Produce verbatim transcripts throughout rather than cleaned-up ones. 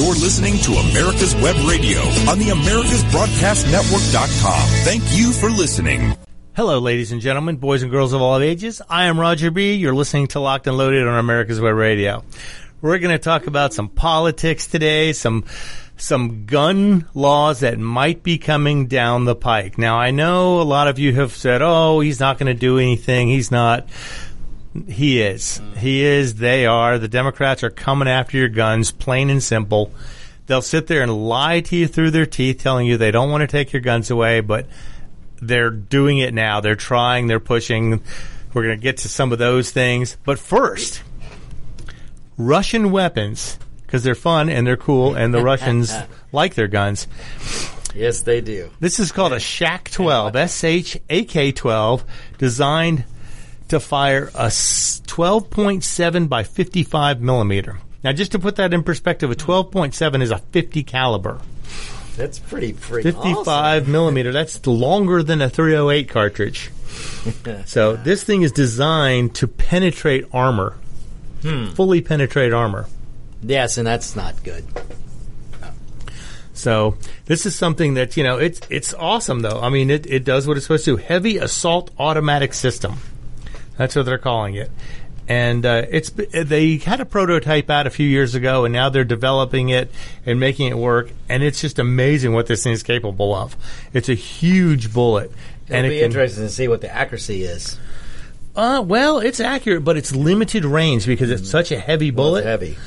You're listening to America's Web Radio on the Americas Broadcast Network dot com. Thank you for listening. Hello, ladies and gentlemen, boys and girls of all ages. I am Roger B. You're listening to Locked and Loaded on America's Web Radio. We're going to talk about some politics today, some some gun laws that might be coming down the pike. Now, I know a lot of you have said, oh, he's not going to do anything. He's not. He is. He is. They are. The Democrats are coming after your guns, plain and simple. They'll sit there and lie to you through their teeth, telling you they don't want to take your guns away, but they're doing it now. They're trying. They're pushing. We're going to get to some of those things. But first, Russian weapons, because they're fun and they're cool, and the Russians like their guns. Yes, they do. This is called a S H A K twelve, S H A K twelve, designed to fire a twelve point seven by fifty-five millimeter. Now, just to put that in perspective, a twelve point seven is a fifty caliber. That's pretty pretty fifty-five awesome. Millimeter. That's longer than a three oh eight cartridge. So this thing is designed to penetrate armor, hmm. fully penetrate armor. Yes, and that's not good. No. So this is something that, you know, it's it's awesome, though. I mean, it, it does what it's supposed to. Heavy Assault Automatic System. That's what they're calling it. And uh, it's they had a prototype out a few years ago, and now they're developing it and making it work. And it's just amazing what this thing is capable of. It's a huge bullet. It'll and it be can, interesting to see what the accuracy is. Uh, well, it's accurate, but it's limited range because it's mm. such a heavy bullet. Well, it's heavy.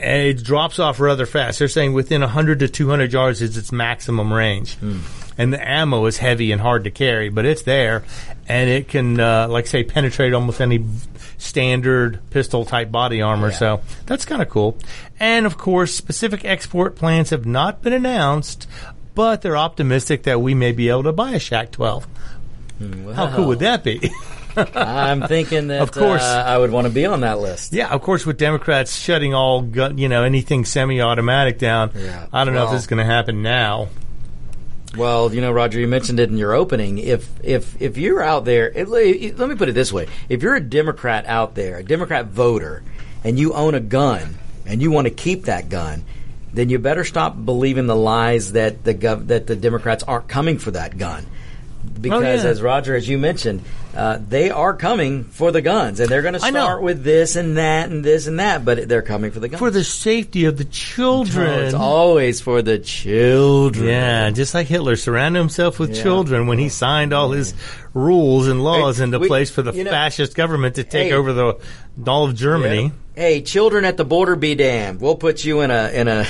And it drops off rather fast. They're saying within one hundred to two hundred yards is its maximum range. Mm. And the ammo is heavy and hard to carry, but it's there. And it can, uh, like say, penetrate almost any standard pistol-type body armor. Yeah. So that's kind of cool. And, of course, specific export plans have not been announced, but they're optimistic that we may be able to buy a S H A K twelve. Wow. How cool would that be? I'm thinking that of course, uh, I would want to be on that list. Yeah, of course, with Democrats shutting all gun, you know, anything semi-automatic down, yeah. I don't well, know if it's going to happen now. Well, you know, Roger, you mentioned it in your opening. If if if you're out there, it, let me put it this way: if you're a Democrat out there, a Democrat voter, and you own a gun and you want to keep that gun, then you better stop believing the lies that the gov- that the Democrats aren't coming for that gun. Because, oh, yeah. as Roger, as you mentioned, uh, they are coming for the guns. And they're going to start with this and that and this and that, but they're coming for the guns. For the safety of the children. No, it's always for the children. Yeah, just like Hitler surrounded himself with yeah. children when he signed all his rules and laws hey, into we, place for the you know, fascist government to take hey, over the all of Germany. Yeah. Hey, children at the border, be damned! We'll put you in a in a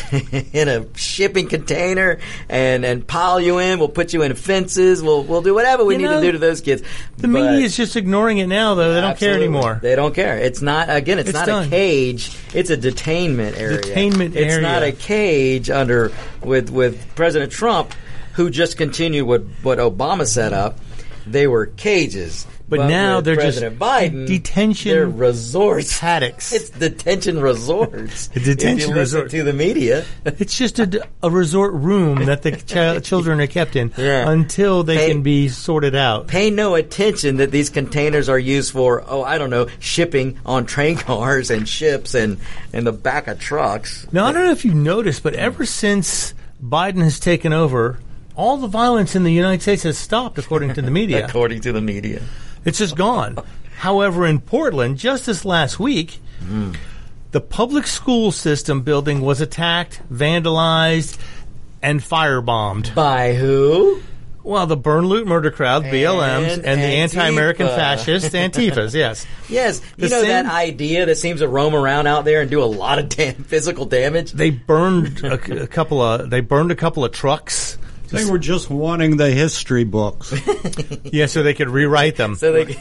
in a shipping container and, and pile you in. We'll put you in fences. We'll we'll do whatever we you need know, to do to those kids. The media is just ignoring it now, though. They don't absolutely. care anymore. They don't care. It's not again. It's, it's not done. a cage. It's a detainment area. Detainment area. It's not a cage under with with President Trump, who just continued what what Obama set up. They were cages. But, but now they're President just Biden, detention they're resorts. Paddocks. It's detention resorts. detention resorts to the media. It's just a, a resort room that the ch- children are kept in yeah. until they pay, can be sorted out. Pay no attention that these containers are used for, oh, I don't know, shipping on train cars and ships and in the back of trucks. Now, I don't know if you've noticed, but ever since Biden has taken over, all the violence in the United States has stopped, according to the media. according to the media. It's just gone. However, in Portland, just this last week, mm. the public school system building was attacked, vandalized, and firebombed. By who? Well, the burn, loot, murder crowd, and B L Ms, and Antifa. The anti-American fascists, Antifas, yes. Yes. You the know same, that idea that seems to roam around out there and do a lot of damn physical damage? They burned a, a couple of. They burned a couple of trucks. They were just wanting the history books. yeah, so they could rewrite them. So they could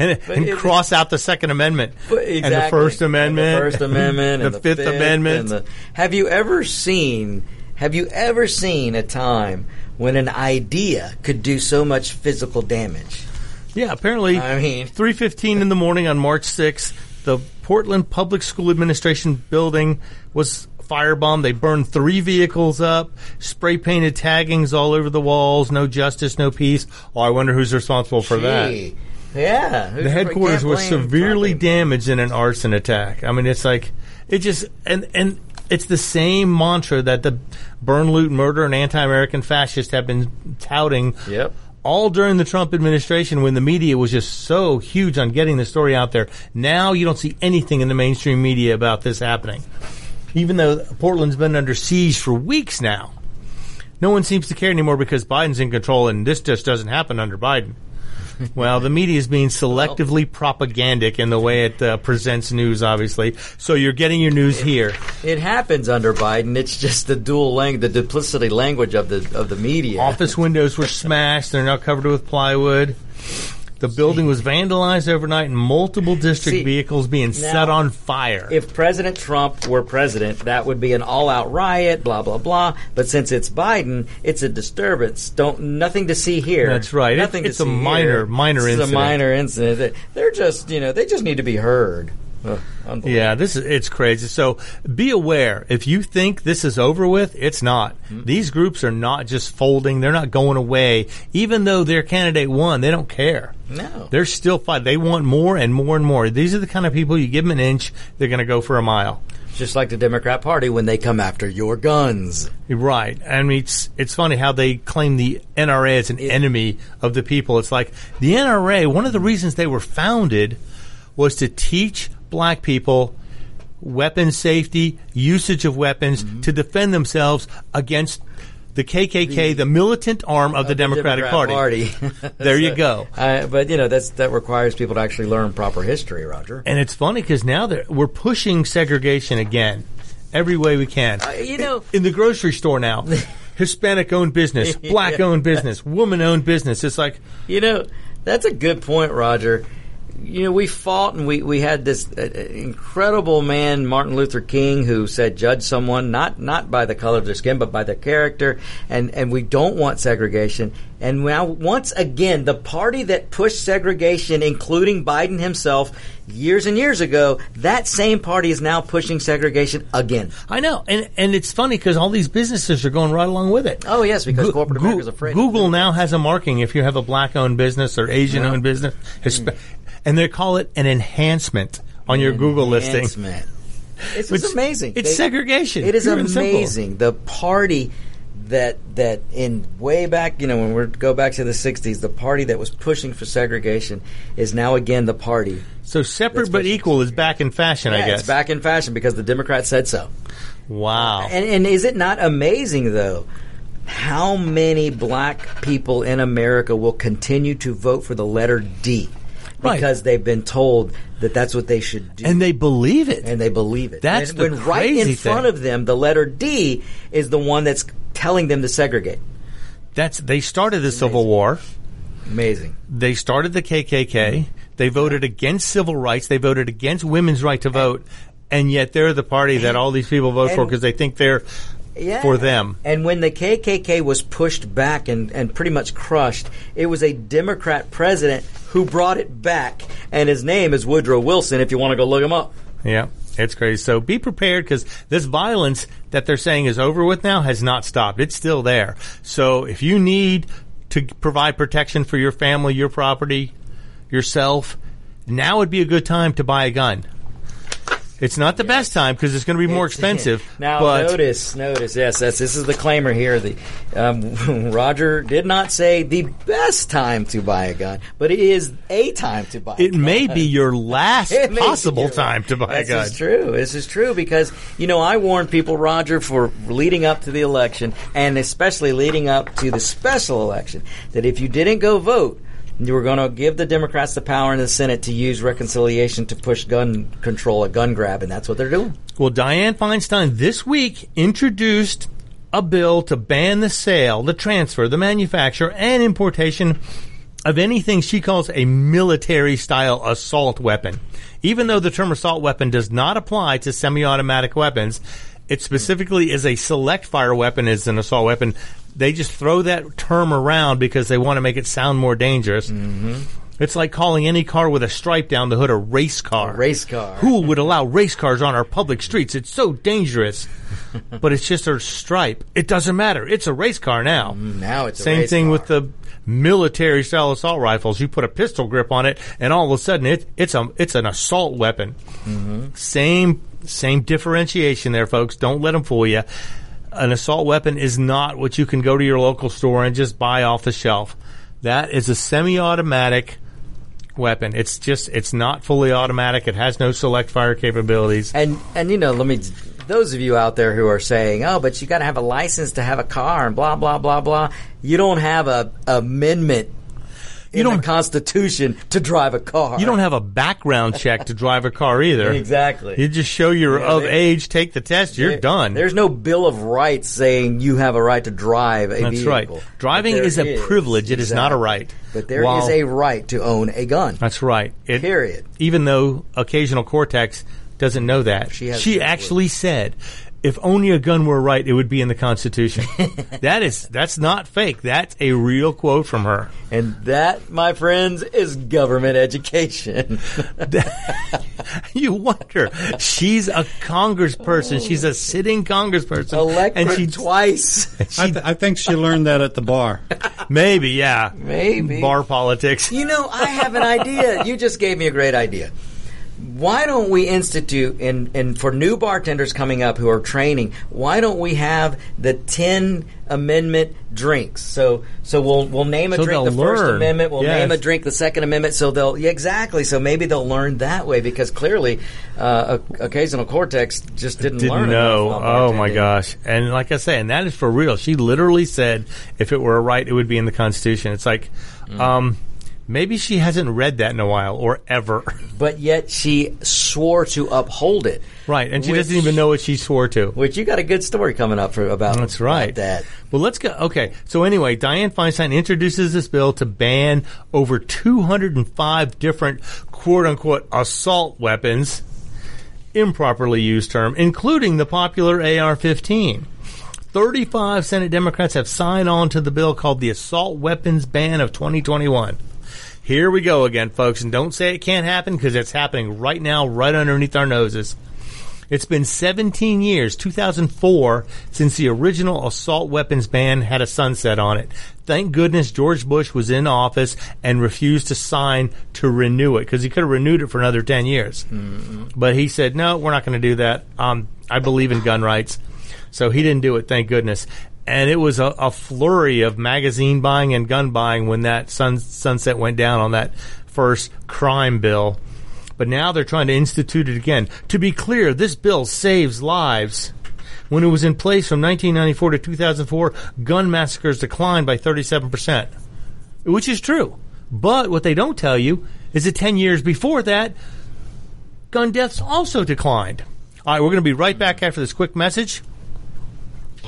and, and cross out the Second Amendment exactly. and the First Amendment, and the First Amendment, and, and the, the Fifth, Fifth Amendment. And the, have you ever seen? Have you ever seen a time when an idea could do so much physical damage? Yeah, apparently. I mean, three fifteen in the morning on March sixth, the Portland Public School Administration building was firebomb. They burned three vehicles up, spray painted taggings all over the walls. No justice, no peace. Oh, I wonder who's responsible for Gee. that. Yeah, the headquarters was severely damaged in an arson attack. I mean, it's like it just and and It's the same mantra that the burn, loot, murder, and anti-American fascists have been touting yep. all during the Trump administration when the media was just so huge on getting the story out there. Now you don't see anything in the mainstream media about this happening. Even though Portland's been under siege for weeks now, no one seems to care anymore because Biden's in control and this just doesn't happen under Biden. Well, the media is being selectively well, propagandic in the way it uh, presents news, obviously. So you're getting your news it, here. It happens under Biden. It's just the dual language, the duplicity language of the of the media. Office windows were smashed. They're now covered with plywood. The building was vandalized overnight and multiple district See, vehicles being now, set on fire. If President Trump were president, that would be an all-out riot, blah, blah, blah. But since it's Biden, it's a disturbance. Don't Nothing to see here. That's right. Nothing it, it's to see a minor, here. minor this incident. It's a minor incident. They're just, you know, they just need to be heard. Ugh, yeah, this is it's crazy. So be aware. If you think this is over with, it's not. Mm-hmm. These groups are not just folding. They're not going away. Even though their candidate won, they don't care. No. They're still fighting. They want more and more and more. These are the kind of people you give them an inch, they're going to go for a mile. Just like the Democrat Party when they come after your guns. Right. I mean, it's, it's funny how they claim the N R A as an it, enemy of the people. It's like the N R A, one of the reasons they were founded was to teach black people weapon safety, usage of weapons mm-hmm. to defend themselves against the K K K, the, the militant arm of, of the, Democratic the Democratic Party. Party. There you go. Uh, but, you know, that's that requires people to actually learn proper history, Roger. And it's funny because now we're pushing segregation again every way we can. Uh, you know, in, in the grocery store now, Hispanic-owned business, black-owned business, woman-owned business. It's like, you know, that's a good point, Roger. You know, we fought and we, we had this uh, incredible man, Martin Luther King, who said judge someone not, not by the color of their skin, but by their character. And, and we don't want segregation. And now, once again, the party that pushed segregation, including Biden himself, years and years ago, that same party is now pushing segregation again. I know. And and it's funny because all these businesses are going right along with it. Oh, yes, because Go- corporate Go- America is afraid. Google now has a marking if you have a black-owned business or Asian-owned yeah. business. Hisp- And they call it an enhancement on your enhancement. Google listing. Enhancement. It's, it's amazing. It's they, segregation. It is amazing. The party that that in way back, you know, when we go back to the sixties, the party that was pushing for segregation is now again the party. So separate but equal is back in fashion, yeah, I guess. It's back in fashion because the Democrats said so. Wow. And, and is it not amazing, though, how many black people in America will continue to vote for the letter D? Because right. they've been told that that's what they should do. And they believe it. And they believe it. That's and the when crazy right in front thing. Of them, the letter D is the one that's telling them to segregate. That's They started the Amazing. Civil War. Amazing. They started the K K K. Mm-hmm. They voted against civil rights. They voted against women's right to vote. And yet they're the party that all these people vote and, for because they think they're yeah. for them. And when the K K K was pushed back and, and pretty much crushed, it was a Democrat president who brought it back, and his name is Woodrow Wilson, if you want to go look him up. Yeah, it's crazy. So be prepared, because this violence that they're saying is over with now has not stopped. It's still there. So if you need to provide protection for your family, your property, yourself, now would be a good time to buy a gun. It's not the yes. best time because it's going to be more it's, expensive. Now, but notice, notice, yes, that's, this is the claimer here. The, um, Roger did not say the best time to buy a gun, but it is a time to buy it a gun. It may be your last possible your, time to buy a gun. This is true. This is true because, you know, I warned people, Roger, for leading up to the election and especially leading up to the special election, that if you didn't go vote, you were going to give the Democrats the power in the Senate to use reconciliation to push gun control, a gun grab, and that's what they're doing. Well, Dianne Feinstein this week introduced a bill to ban the sale, the transfer, the manufacture, and importation of anything she calls a military-style assault weapon. Even though the term assault weapon does not apply to semi-automatic weapons, it specifically is a select-fire weapon, is an assault weapon. They just throw that term around because they want to make it sound more dangerous. Mm-hmm. It's like calling any car with a stripe down the hood a race car. A race car. Who would allow race cars on our public streets? It's so dangerous. But it's just a stripe. It doesn't matter. It's a race car now. Now it's Same a race thing car. With the military-style assault rifles. You put a pistol grip on it, and all of a sudden it, it's a, it's an assault weapon. Mm-hmm. Same Same differentiation there, folks. Don't let them fool you. An assault weapon is not what you can go to your local store and just buy off the shelf. That is a semi-automatic weapon. It's just, it's not fully automatic. It has no select fire capabilities. And, and you know, let me, those of you out there who are saying, oh, but you got to have a license to have a car and blah, blah, blah, blah. You don't have a amendment in you don't, the Constitution to drive a car. You don't have a background check to drive a car either. Exactly. You just show you're yeah, of they, age, take the test, you're there, done. There's no Bill of Rights saying you have a right to drive a That's vehicle. That's right. Driving is a is. privilege. Exactly. It is not a right. But there While, is a right to own a gun. That's right. It, Period. Even though Occasional Cortex doesn't know that. She, she actually said, if only a gun were a right, it would be in the Constitution. That is, that's not fake. That's a real quote from her. And that, my friends, is government education. You wonder. She's a congressperson. She's a sitting congressperson. Elected and she, twice. She, I, th- I think she learned that at the bar. Maybe, yeah. Maybe. Bar politics. You know, I have an idea. You just gave me a great idea. Why don't we institute, and in, in for new bartenders coming up who are training, why don't we have the ten amendment drinks? So so we'll we'll name a so drink the learn. First Amendment, we'll yes. name a drink the Second Amendment, so they'll yeah, exactly, so maybe they'll learn that way, because clearly uh, Occasional Cortex just didn't, didn't learn know. Oh my gosh. And like I say, and that is for real. She literally said if it were a right, it would be in the Constitution. It's like mm. um maybe she hasn't read that in a while or ever. But yet she swore to uphold it. Right, and she which, doesn't even know what she swore to. Which you got a good story coming up for, about, That's right. about that. Well, let's go. Okay, so anyway, Dianne Feinstein introduces this bill to ban over two hundred five different quote-unquote assault weapons, improperly used term, including the popular A R fifteen. thirty-five Senate Democrats have signed on to the bill called the Assault Weapons Ban of twenty twenty-one. Here we go again, folks, and don't say it can't happen, because it's happening right now, right underneath our noses. It's been seventeen years, two thousand four, since the original assault weapons ban had a sunset on it. Thank goodness George Bush was in office and refused to sign to renew it, because he could have renewed it for another ten years. Mm-hmm. But he said, no, we're not going to do that. Um, I believe in gun rights. So he didn't do it, thank goodness. And it was a, a flurry of magazine buying and gun buying when that sun, sunset went down on that first crime bill. But now they're trying to institute it again. To be clear, this bill saves lives. When it was in place from nineteen ninety-four to two thousand four, gun massacres declined by thirty-seven percent, which is true. But what they don't tell you is that ten years before that, gun deaths also declined. All right, we're going to be right back after this quick message.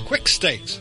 Quick Stakes,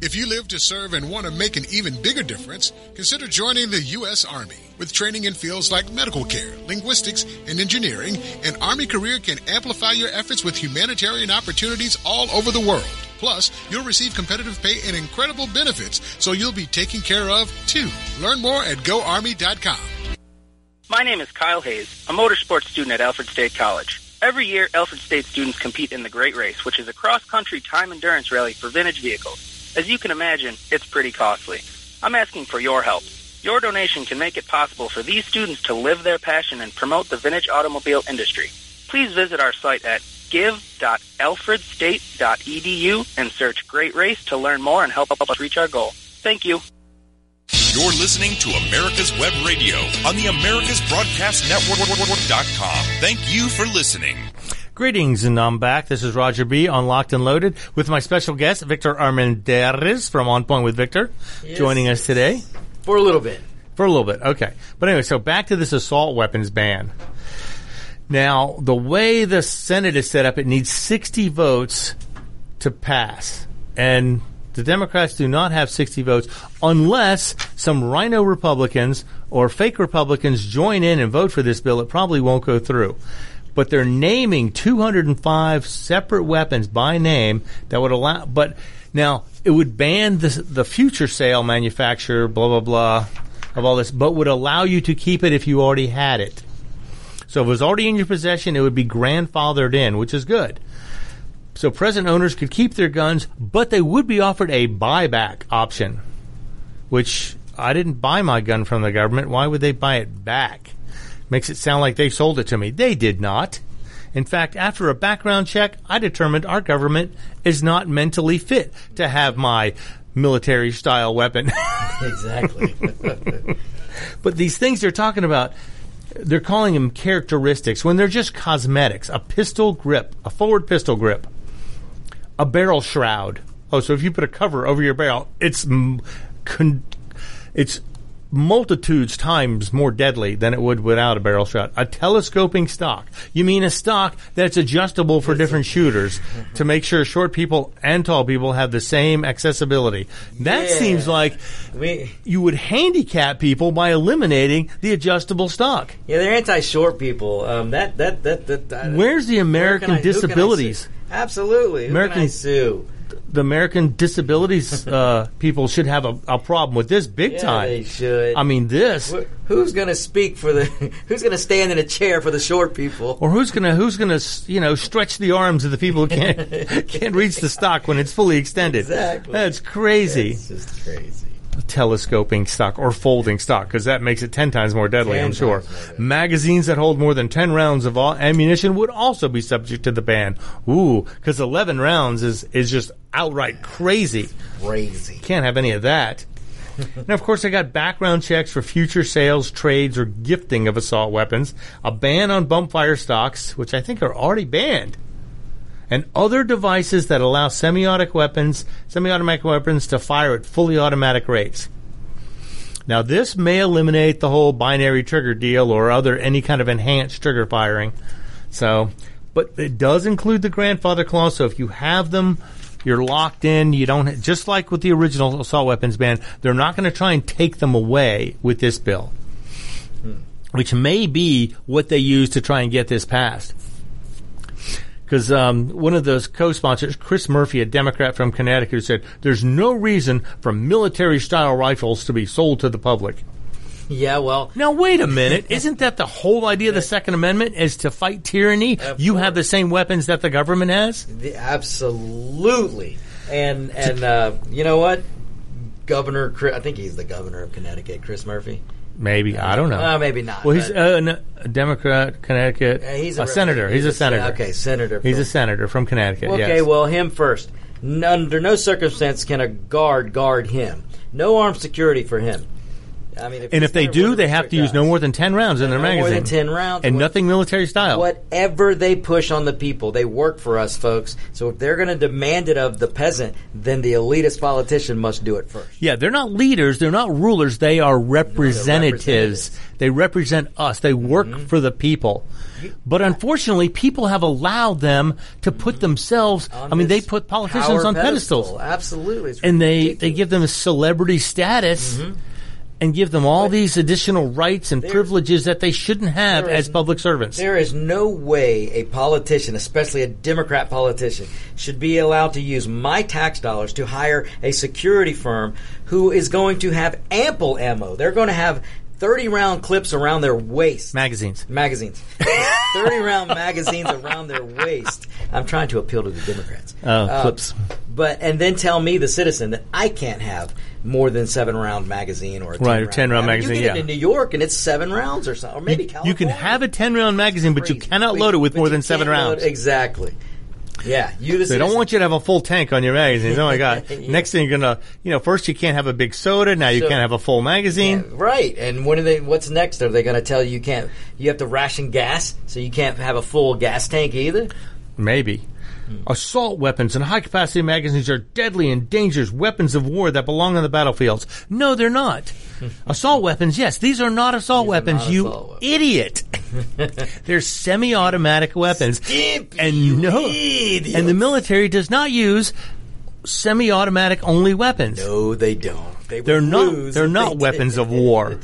If you live to serve and want to make an even bigger difference, consider joining the U S. Army. With training in fields like medical care, linguistics, and engineering, an Army career can amplify your efforts with humanitarian opportunities all over the world. Plus, you'll receive competitive pay and incredible benefits, so you'll be taken care of, too. Learn more at go army dot com. My name is Kyle Hayes, a motorsports student at Alfred State College. Every year, Alfred State students compete in the Great Race, which is a cross-country time endurance rally for vintage vehicles. As you can imagine, it's pretty costly. I'm asking for your help. Your donation can make it possible for these students to live their passion and promote the vintage automobile industry. Please visit our site at give dot alfred state dot e d u and search Great Race to learn more and help us reach our goal. Thank you. You're listening to America's Web Radio on the Americas Broadcast Network dot com. Thank you for listening. Greetings, and I'm back. This is Roger B. on Locked and Loaded with my special guest, Victor Armendariz from On Point with Victor, yes. joining us today. For a little bit. For a little bit, okay. But anyway, so back to this assault weapons ban. Now, the way the Senate is set up, it needs sixty votes to pass. And the Democrats do not have sixty votes unless some rhino Republicans or fake Republicans join in and vote for this bill. It probably won't go through. but they're naming two hundred five separate weapons by name that would allow. But now it would ban the the future sale, manufacturer, blah blah blah, of all this, but would allow you to keep it if you already had it. So if it was already in your possession, it would be grandfathered in, which is good. So present owners could keep their guns, but they would be offered a buyback option, which I didn't buy my gun from the government. Why would they buy it back? Makes it sound like they sold it to me. They did not. In fact, after a background check, I determined our government is not mentally fit to have my military-style weapon. Exactly. But these things they're talking about, they're calling them characteristics when they're just cosmetics. A pistol grip, a forward pistol grip, a barrel shroud. Oh, so if you put a cover over your barrel, it's con- it's multitudes times more deadly than it would without a barrel shroud. A telescoping stock. You mean a stock that's adjustable for different shooters to make sure short people and tall people have the same accessibility. That yeah. seems like we, you would handicap people by eliminating the adjustable stock. Yeah, they're anti-short people. Um, that, that, that, that, that, Where's the American where can I, disabilities? Who can I sue? Absolutely. Who American, can I sue? The American disabilities uh, people should have a, a problem with this big yeah, time. They should. I mean, this. Who's going to speak for the? Who's going to stand in a chair for the short people? Or who's going to who's going to you know stretch the arms of the people who can't can't reach the stock when it's fully extended? Exactly. That's crazy. That's just crazy. Telescoping stock or folding stock, because that makes it ten times more deadly, I'm sure. Magazines that hold more than ten rounds of all ammunition would also be subject to the ban. Ooh, because eleven rounds is, is just outright crazy. Crazy. Can't have any of that. Now, of course, I got background checks for future sales, trades, or gifting of assault weapons, a ban on bump fire stocks, which I think are already banned, and other devices that allow semiotic weapons, semi-automatic weapons to fire at fully automatic rates. Now, this may eliminate the whole binary trigger deal or other any kind of enhanced trigger firing. So, but it does include the grandfather clause, so if you have them, you're locked in. You don't, just like with the original assault weapons ban, they're not going to try and take them away with this bill, hmm. which may be what they use to try and get this passed. Because um, one of those co-sponsors, Chris Murphy, a Democrat from Connecticut, who said, there's no reason for military-style rifles to be sold to the public. Yeah, well... Now, wait a minute. Isn't that the whole idea of the Second Amendment, is to fight tyranny? You course. Have the same weapons that the government has? The, absolutely. And, and uh, you know what? Governor... I think he's the governor of Connecticut, Chris Murphy. Maybe. I don't know. Uh, maybe not. Well, he's uh, a Democrat, Connecticut. Uh, he's a, a senator. He's, he's a, a senator. Sen- okay, senator. He's a senator from Connecticut, okay, yes. Okay, well, him first. No, under no circumstance can a guard guard him. No armed security for him. I mean, if and if they do, they have to use guys. no more than ten rounds in no their no magazine. No more than ten rounds. And what, nothing military style. Whatever they push on the people, they work for us, folks. So if they're going to demand it of the peasant, then the elitist politician must do it first. Yeah, they're not leaders. They're not rulers. They are representatives. No, representatives. They represent us. They work mm-hmm. for the people. But unfortunately, people have allowed them to put themselves... On I mean, they put politicians on pedestal. pedestals. Absolutely. It's and they, they give them a celebrity status... Mm-hmm. And give them all but these additional rights and privileges that they shouldn't have as public servants. There is no way a politician, especially a Democrat politician, should be allowed to use my tax dollars to hire a security firm who is going to have ample ammo. They're going to have thirty-round clips around their waist. Magazines. Magazines. thirty-round magazines around their waist. I'm trying to appeal to the Democrats. Oh, uh, clips. But and then tell me, the citizen, that I can't have more than seven-round magazine or a ten-round right, ten round magazine. You get yeah. it in New York, and it's seven rounds or something, or maybe you, California. You can have a ten-round magazine, but you cannot but, load it with more than seven rounds. Load, exactly. Yeah, you. The they don't want you to have a full tank on your magazines. Oh my God! yeah. Next thing you're gonna, you know, first you can't have a big soda. Now you so, can't have a full magazine. Yeah, right. And when are they? What's next? Are they gonna tell you you can't? You have to ration gas, so you can't have a full gas tank either. Maybe. Assault weapons and high-capacity magazines are deadly and dangerous weapons of war that belong on the battlefields. No, they're not. Assault weapons, yes. These are not assault these weapons, not you assault weapons. Idiot. They're semi-automatic weapons. Skip, and no, idiot. And the military does not use semi-automatic only weapons. No, they don't. They they're not, they're not they weapons did. of war.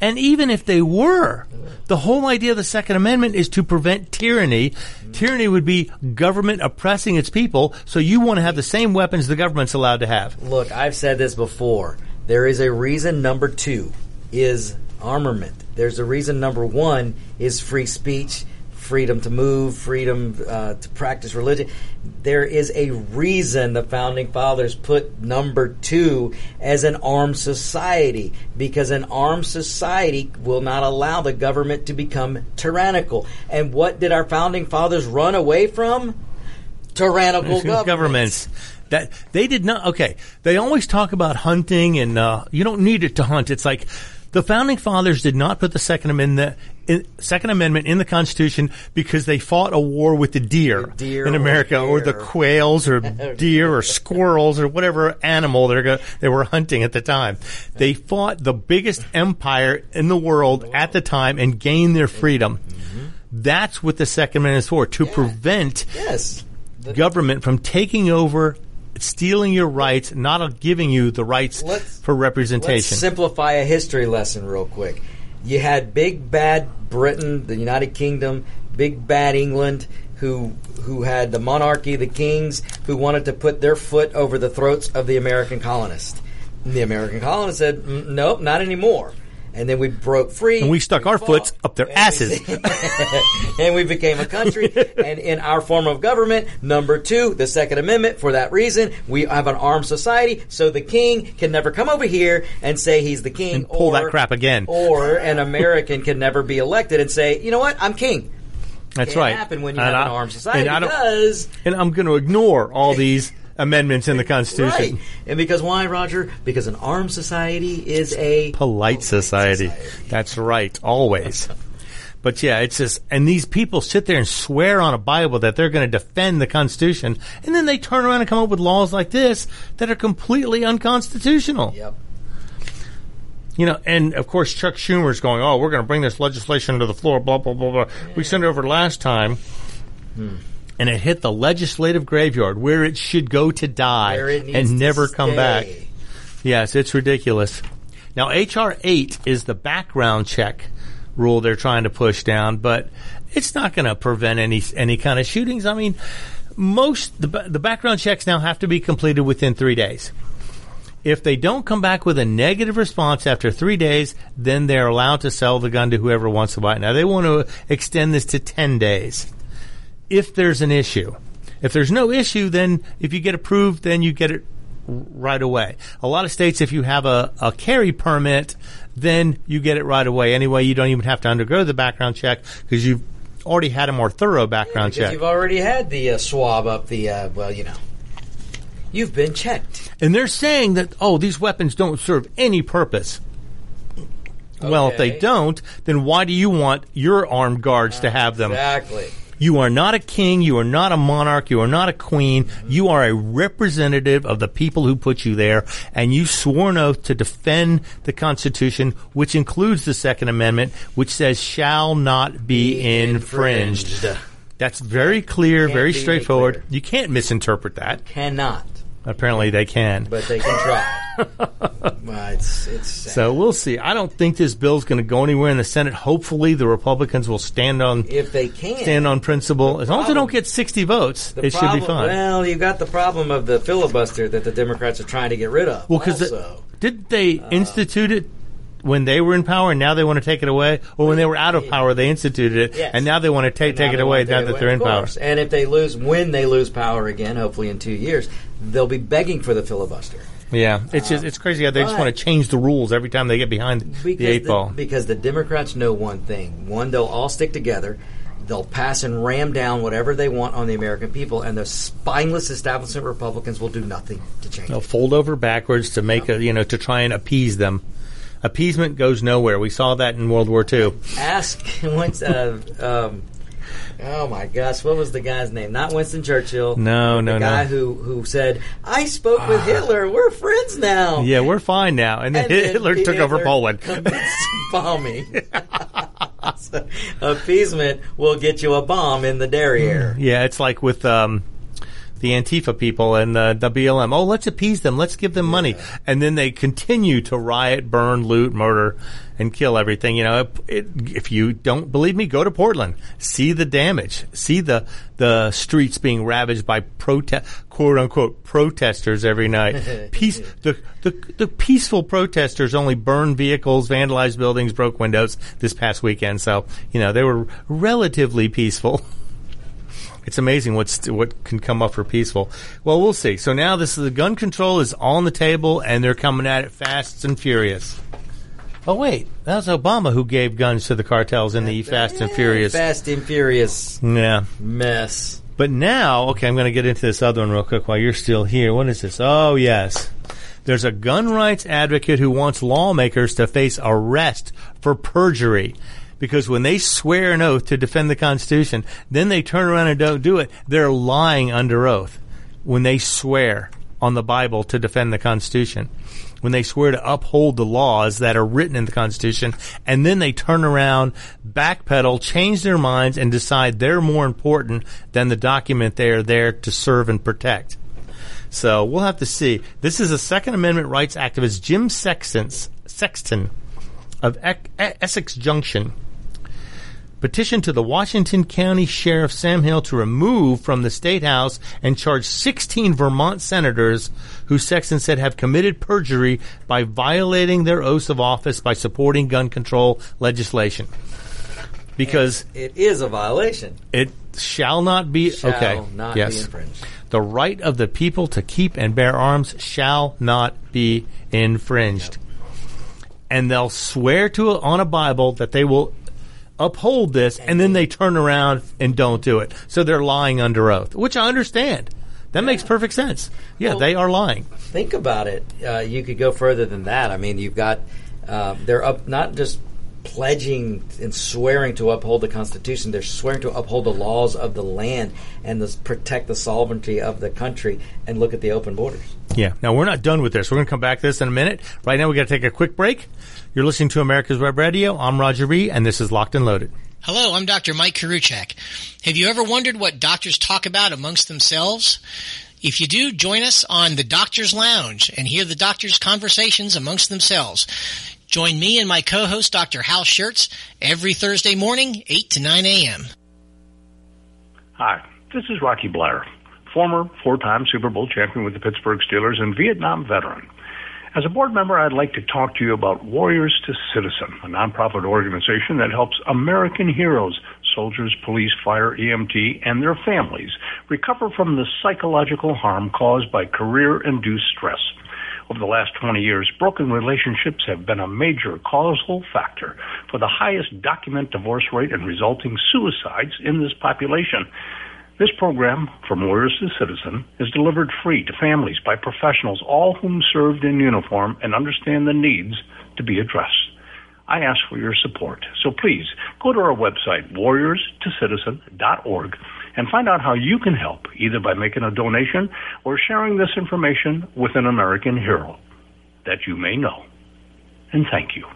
And even if they were, the whole idea of the Second Amendment is to prevent tyranny. Mm-hmm. Tyranny would be government oppressing its people, so you want to have the same weapons the government's allowed to have. Look, I've said this before. There is a reason number two is armament. There's a reason number one is free speech, freedom to move, freedom uh, to practice religion. There is a reason the Founding Fathers put number two as an armed society, because an armed society will not allow the government to become tyrannical. And what did our Founding Fathers run away from? Tyrannical governments. governments. That they did not. Okay, they always talk about hunting, and uh, you don't need it to hunt. It's like the Founding Fathers did not put the Second Amendment. In, Second Amendment in the Constitution because they fought a war with the deer, the deer in America, or, or the quails or deer or squirrels or whatever animal they're go- they were hunting at the time. They fought the biggest empire in the world at the time and gained their freedom. Mm-hmm. That's what the Second Amendment is for, to yeah. prevent yes. the- government from taking over, stealing your rights, not giving you the rights let's, for representation. Let's simplify a history lesson real quick. You had big bad Britain, the United Kingdom, big bad England, who who had the monarchy, the kings, who wanted to put their foot over the throats of the American colonists. And the American colonists said, nope, not anymore. And then we broke free. And we stuck we our foots up their and asses. We, and we became a country. And in our form of government, number two, the Second Amendment, for that reason, we have an armed society, so the king can never come over here and say he's the king. And pull or, that crap again. Or an American can never be elected and say, you know what, I'm king. That's Can't right. happen when you and have I, an armed society and because... And I'm going to ignore all these... amendments in the Constitution. Right. And because why, Roger? Because an armed society is a... polite society. society. That's right. Always. But yeah, it's just... And these people sit there and swear on a Bible that they're going to defend the Constitution, and then they turn around and come up with laws like this that are completely unconstitutional. Yep. You know, and of course Chuck Schumer's going, oh, we're going to bring this legislation to the floor, blah, blah, blah, blah. Yeah. We sent it over last time. Hmm. And it hit the legislative graveyard where it should go to die and never come back. Yes, it's ridiculous. Now, H R eight is the background check rule they're trying to push down, but it's not going to prevent any any kind of shootings. I mean, most the, the background checks now have to be completed within three days. If they don't come back with a negative response after three days, then they're allowed to sell the gun to whoever wants to buy it. Now, they want to extend this to ten days. If there's an issue. If there's no issue, then if you get approved, then you get it right away. A lot of states, if you have a, a carry permit, then you get it right away. Anyway, you don't even have to undergo the background check because you've already had a more thorough background yeah, check. You've already had the uh, swab up the, uh, well, you know. You've been checked. And they're saying that, oh, these weapons don't serve any purpose. Okay. Well, if they don't, then why do you want your armed guards uh, to have them? Exactly. You are not a king, you are not a monarch, you are not a queen, you are a representative of the people who put you there, and you swore an oath to defend the Constitution, which includes the Second Amendment, which says shall not be infringed. infringed. That's very clear, very straightforward. Clear. You can't misinterpret that. Cannot. Apparently they can. But they can try. well, it's, it's sad. So we'll see. I don't think this bill's going to go anywhere in the Senate. Hopefully the Republicans will stand on if they can stand on principle. As long as they don't get sixty votes, it should be fine. Well, you got the problem of the filibuster that the Democrats are trying to get rid of. Well, because the, did they uh, institute it when they were in power and now they want to take it away? Or when they were out of power, they instituted it, yes. and now they want to take, take it away now that they're in power. And if they lose, when they lose power again, hopefully in two years, they'll be begging for the filibuster. Yeah, it's just, it's crazy how they just want to change the rules every time they get behind the eight ball. Because the Democrats know one thing. One, they'll all stick together. They'll pass and ram down whatever they want on the American people, and the spineless establishment Republicans will do nothing to change it. They'll fold over backwards to make a, you know, to try and appease them. Appeasement goes nowhere. We saw that in World War Two. Ask once. Uh, um, Oh, my gosh. What was the guy's name? Not Winston Churchill. No, no, no. The guy no. who who said, I spoke with uh, Hitler. We're friends now. Yeah, we're fine now. And then, and then Hitler, Hitler took Hitler over Poland. Bombing. So, appeasement will get you a bomb in the derriere. Yeah, it's like with um, the Antifa people and the W L M. Oh, let's appease them. Let's give them yeah. money. And then they continue to riot, burn, loot, murder, and kill everything. You know, it, it, if you don't believe me, go to Portland. See the damage. See the the streets being ravaged by protest, quote unquote, protesters every night. Peace. The, the the peaceful protesters only burned vehicles, vandalized buildings, broke windows this past weekend. So you know they were relatively peaceful. It's amazing what's, what can come up for peaceful. Well, we'll see. So now this is the gun control is on the table, and they're coming at it fast and furious. Oh, wait. That was Obama who gave guns to the cartels in the Fast and Furious. Fast and Furious yeah. mess. But now, okay, I'm going to get into this other one real quick while you're still here. What is this? Oh, yes. There's a gun rights advocate who wants lawmakers to face arrest for perjury. Because when they swear an oath to defend the Constitution, then they turn around and don't do it. They're lying under oath when they swear on the Bible to defend the Constitution, when they swear to uphold the laws that are written in the Constitution, and then they turn around, backpedal, change their minds, and decide they're more important than the document they are there to serve and protect. So we'll have to see. This is a Second Amendment rights activist, Jim Sexton, Sexton of Essex Junction, petition to the Washington County Sheriff Sam Hill to remove from the State House and charge sixteen Vermont senators who Sexton said have committed perjury by violating their oaths of office by supporting gun control legislation. Because and it is a violation. It shall not be shall okay. Not yes. be infringed. The right of the people to keep and bear arms shall not be infringed. Yep. And they'll swear to a, on a Bible that they will uphold this, and then they turn around and don't do it. So they're lying under oath, which I understand. That yeah. makes perfect sense. Yeah, well, they are lying. Think about it. Uh, you could go further than that. I mean, you've got uh, they're up not just pledging and swearing to uphold the Constitution. They're swearing to uphold the laws of the land and the, protect the sovereignty of the country and look at the open borders. Yeah. Now, we're not done with this. We're going to come back to this in a minute. Right now, we got to take a quick break. You're listening to America's Web Radio. I'm Roger Ree, and this is Locked and Loaded. Hello, I'm Doctor Mike Karuchak. Have you ever wondered what doctors talk about amongst themselves? If you do, join us on the Doctor's Lounge and hear the doctors' conversations amongst themselves. Join me and my co-host, Doctor Hal Schertz, every Thursday morning, eight to nine a.m. Hi, this is Rocky Blair, former four-time Super Bowl champion with the Pittsburgh Steelers and Vietnam veteran. As a board member, I'd like to talk to you about Warriors to Citizen, a nonprofit organization that helps American heroes, soldiers, police, fire, E M T, and their families recover from the psychological harm caused by career-induced stress. Over the last twenty years, broken relationships have been a major causal factor for the highest documented divorce rate and resulting suicides in this population. This program, From Warriors to Citizen, is delivered free to families by professionals, all whom served in uniform and understand the needs to be addressed. I ask for your support, so please go to our website, warriors to citizen dot org, and find out how you can help, either by making a donation or sharing this information with an American hero that you may know. And thank you.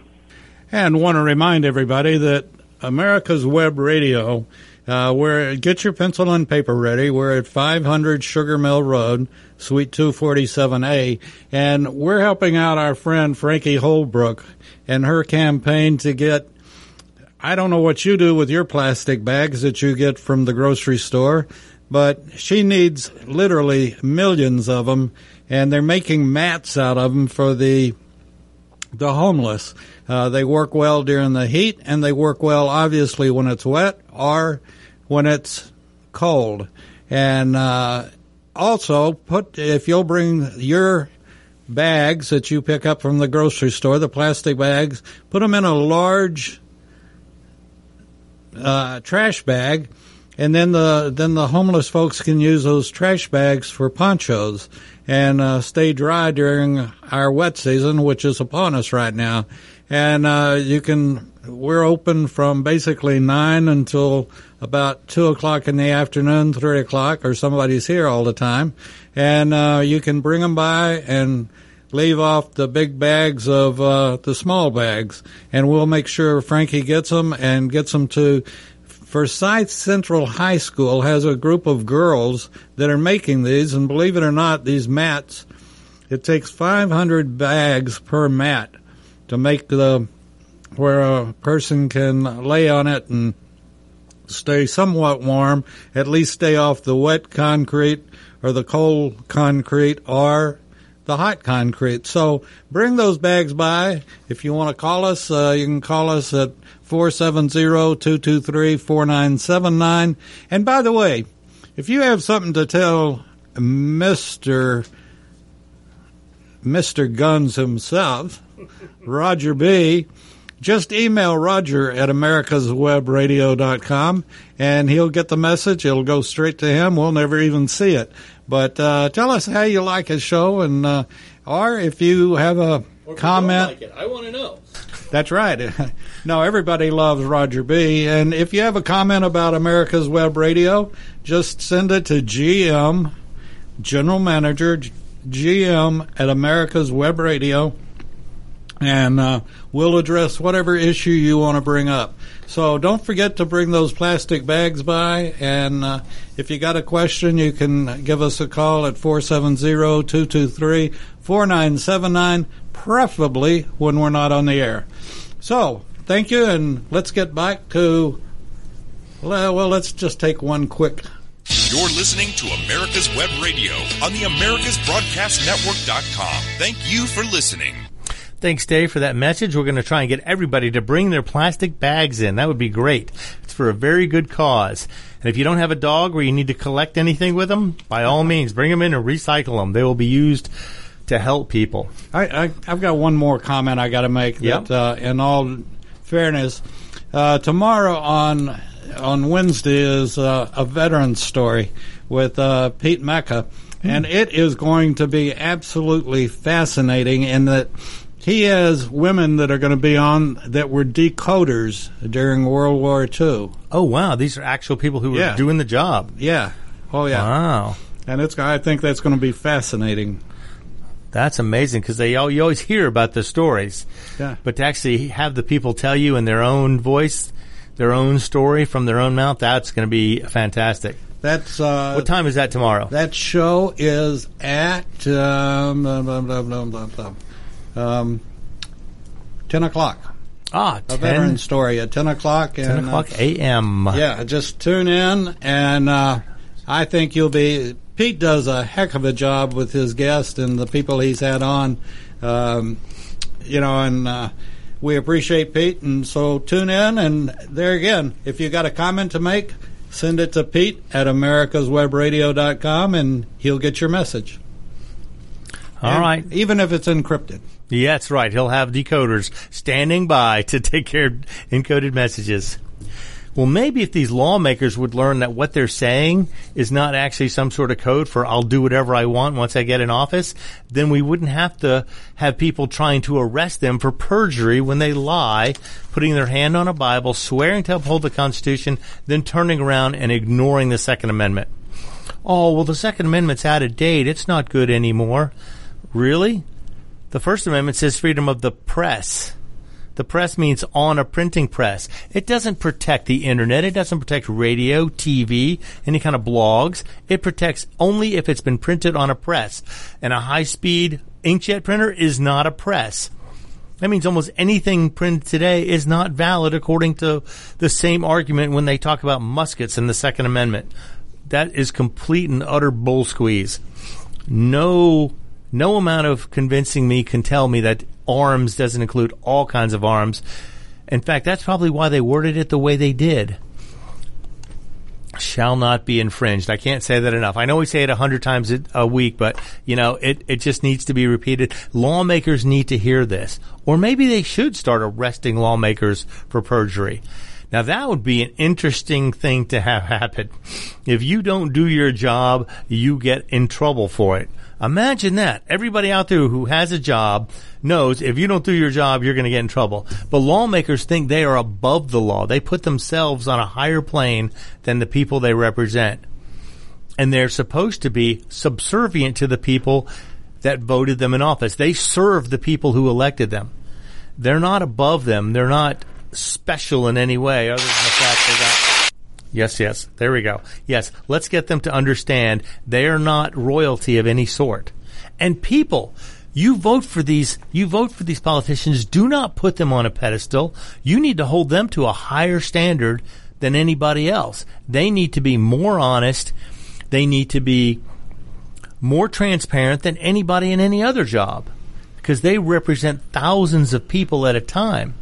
And want to remind everybody that America's Web Radio, uh, where get your pencil and paper ready. We're at five hundred Sugar Mill Road, Suite two forty-seven A, and we're helping out our friend Frankie Holbrook and her campaign to get, I don't know what you do with your plastic bags that you get from the grocery store, but she needs literally millions of them, and they're making mats out of them for the the homeless. Uh, they work well during the heat, and they work well, obviously, when it's wet or when it's cold. And uh, also, put if you'll bring your bags that you pick up from the grocery store, the plastic bags, put them in a large uh, trash bag, and then the then the homeless folks can use those trash bags for ponchos and uh, stay dry during our wet season, which is upon us right now. And uh, you can we're open from basically nine until about two o'clock in the afternoon, three o'clock, or somebody's here all the time. And uh, you can bring them by and leave off the big bags of uh, the small bags, and we'll make sure Frankie gets them and gets them to Forsyth Central High School has a group of girls that are making these, and believe it or not, these mats, it takes five hundred bags per mat to make the, where a person can lay on it and stay somewhat warm, at least stay off the wet concrete or the cold concrete or the hot concrete. So bring those bags by. If you want to call us, uh, you can call us at four seven zero, two two three, four nine seven nine. And by the way, if you have something to tell Mister Mister Guns himself, Roger B., just email Roger at americas web radio dot com, and he'll get the message. It'll go straight to him. We'll never even see it. But uh, tell us how you like his show, and uh, or if you have a or if comment. You don't like it. I want to know. That's right. No, everybody loves Roger B. And if you have a comment about America's Web Radio, just send it to G M, General Manager, G M at America's Web Radio. And uh, we'll address whatever issue you want to bring up. So don't forget to bring those plastic bags by. And uh, if you got a question, you can give us a call at four seven zero, two two three, four nine seven nine, preferably when we're not on the air. So thank you, and let's get back to, well, well let's just take one quick. You're listening to America's Web Radio on the americas broadcast network dot com. Thank you for listening. Thanks, Dave, for that message. We're going to try and get everybody to bring their plastic bags in. That would be great. It's for a very good cause. And if you don't have a dog where you need to collect anything with them, by all means, bring them in and recycle them. They will be used to help people. I, I, I've got one more comment I got to make. Yep. That, uh, in all fairness, uh, tomorrow on on Wednesday is uh, a veteran's story with uh, Pete Mecca, mm. and it is going to be absolutely fascinating in that he has women that are going to be on that were decoders during World War Two. Oh, wow. These are actual people who were yeah. doing the job. Yeah. Oh, yeah. Wow. And it's, I think that's going to be fascinating. That's amazing, because they all, you always hear about the stories. Yeah. But to actually have the people tell you in their own voice, their own story from their own mouth, that's going to be fantastic. That's uh, what time is that tomorrow? That show is at... Um, blah, blah, blah, blah, blah, blah. Um, ten o'clock. Ah, ten. A veteran story at ten o'clock. And, ten o'clock uh, a m. Yeah, just tune in, and uh, I think you'll be. Pete does a heck of a job with his guest and the people he's had on. Um, you know, and uh, we appreciate Pete, and so tune in. And there again, if you got a comment to make, send it to Pete at americas web radio dot com, and he'll get your message. All right. Even if it's encrypted. Yeah, that's right. He'll have decoders standing by to take care of encoded messages. Well, maybe if these lawmakers would learn that what they're saying is not actually some sort of code for I'll do whatever I want once I get in office, then we wouldn't have to have people trying to arrest them for perjury when they lie, putting their hand on a Bible, swearing to uphold the Constitution, then turning around and ignoring the Second Amendment. Oh, well, the Second Amendment's out of date. It's not good anymore. Really? The First Amendment says freedom of the press. The press means on a printing press. It doesn't protect the internet. It doesn't protect radio, T V, any kind of blogs. It protects only if it's been printed on a press. And a high-speed inkjet printer is not a press. That means almost anything printed today is not valid according to the same argument when they talk about muskets in the Second Amendment. That is complete and utter bull squeeze. No... No amount of convincing me can tell me that arms doesn't include all kinds of arms. In fact, that's probably why they worded it the way they did. Shall not be infringed. I can't say that enough. I know we say it a hundred times a week, but, you know, it, it just needs to be repeated. Lawmakers need to hear this. Or maybe they should start arresting lawmakers for perjury. Now, that would be an interesting thing to have happen. If you don't do your job, you get in trouble for it. Imagine that. Everybody out there who has a job knows if you don't do your job, you're going to get in trouble. But lawmakers think they are above the law. They put themselves on a higher plane than the people they represent. And they're supposed to be subservient to the people that voted them in office. They serve the people who elected them. They're not above them. They're not special in any way other than the fact they got Yes, yes. There we go. Yes. Let's get them to understand they are not royalty of any sort. And people, you vote for these, you vote for these politicians. Do not put them on a pedestal. You need to hold them to a higher standard than anybody else. They need to be more honest. They need to be more transparent than anybody in any other job, because they represent thousands of people at a time.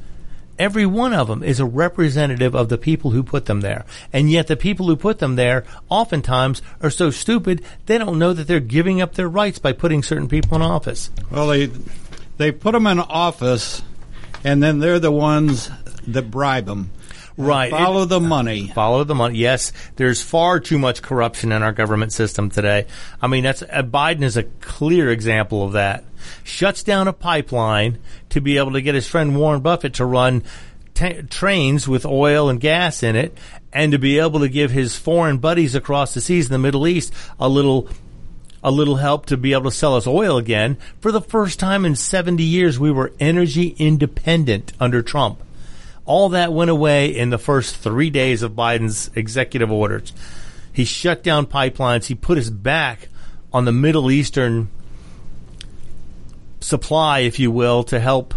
Every one of them is a representative of the people who put them there. And yet the people who put them there oftentimes are so stupid they don't know that they're giving up their rights by putting certain people in office. Well, they they put them in office, and then they're the ones that bribe them. Right. Follow it, the money. Follow the money. Yes, there's far too much corruption in our government system today. I mean, that's uh, Biden is a clear example of that. Shuts down a pipeline to be able to get his friend Warren Buffett to run t- trains with oil and gas in it, and to be able to give his foreign buddies across the seas in the Middle East a little a little help to be able to sell us oil again. For the first time in seventy years, we were energy independent under Trump. All that went away in the first three days of Biden's executive orders. He shut down pipelines. He put his back on the Middle Eastern supply, if you will, to help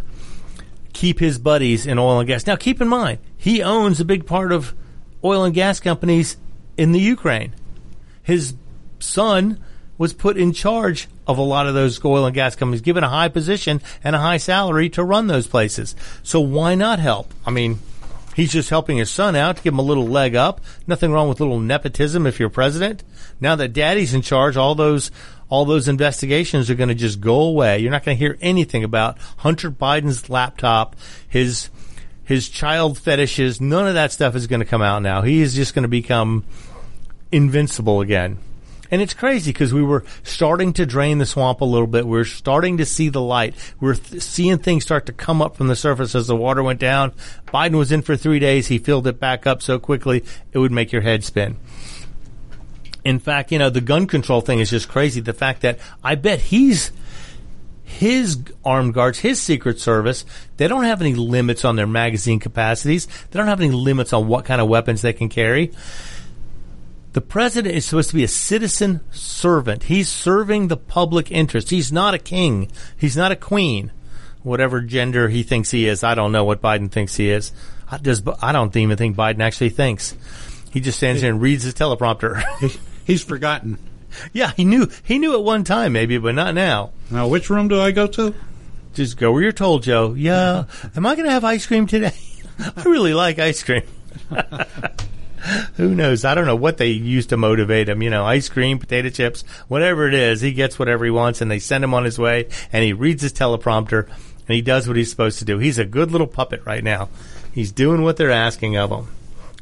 keep his buddies in oil and gas. Now, keep in mind, he owns a big part of oil and gas companies in the Ukraine. His son was put in charge of a lot of those oil and gas companies, given a high position and a high salary to run those places. So why not help? I mean, he's just helping his son out to give him a little leg up. Nothing wrong with a little nepotism if you're president. Now that daddy's in charge, all those All those investigations are going to just go away. You're not going to hear anything about Hunter Biden's laptop, his his child fetishes. None of that stuff is going to come out now. He is just going to become invincible again. And it's crazy because we were starting to drain the swamp a little bit. We were starting to see the light. We were th- seeing things start to come up from the surface as the water went down. Biden was in for three days. He filled it back up so quickly it would make your head spin. In fact, you know, the gun control thing is just crazy. The fact that I bet he's, his armed guards, his Secret Service, they don't have any limits on their magazine capacities. They don't have any limits on what kind of weapons they can carry. The president is supposed to be a citizen servant. He's serving the public interest. He's not a king. He's not a queen. Whatever gender he thinks he is, I don't know what Biden thinks he is. I, just, I don't even think Biden actually thinks. He just stands there and reads his teleprompter. He's forgotten. Yeah, he knew he knew at one time maybe, but not now. Now, which room do I go to? Just go where you're told, Joe. Yeah. Am I going to have ice cream today? I really like ice cream. Who knows? I don't know what they use to motivate him. You know, ice cream, potato chips, whatever it is. He gets whatever he wants, and they send him on his way, and he reads his teleprompter, and he does what he's supposed to do. He's a good little puppet right now. He's doing what they're asking of him.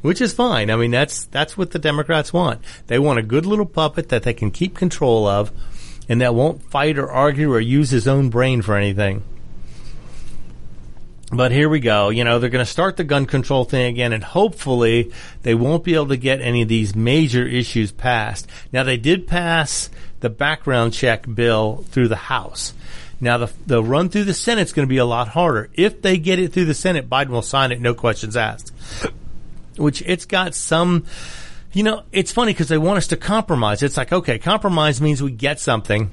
Which is fine. I mean, that's that's what the Democrats want. They want a good little puppet that they can keep control of and that won't fight or argue or use his own brain for anything. But here we go. You know, they're going to start the gun control thing again, and hopefully they won't be able to get any of these major issues passed. Now, they did pass the background check bill through the House. Now, the, the run through the Senate is going to be a lot harder. If they get it through the Senate, Biden will sign it, no questions asked. Which it's got some, you know, it's funny because they want us to compromise. It's like, okay, compromise means we get something.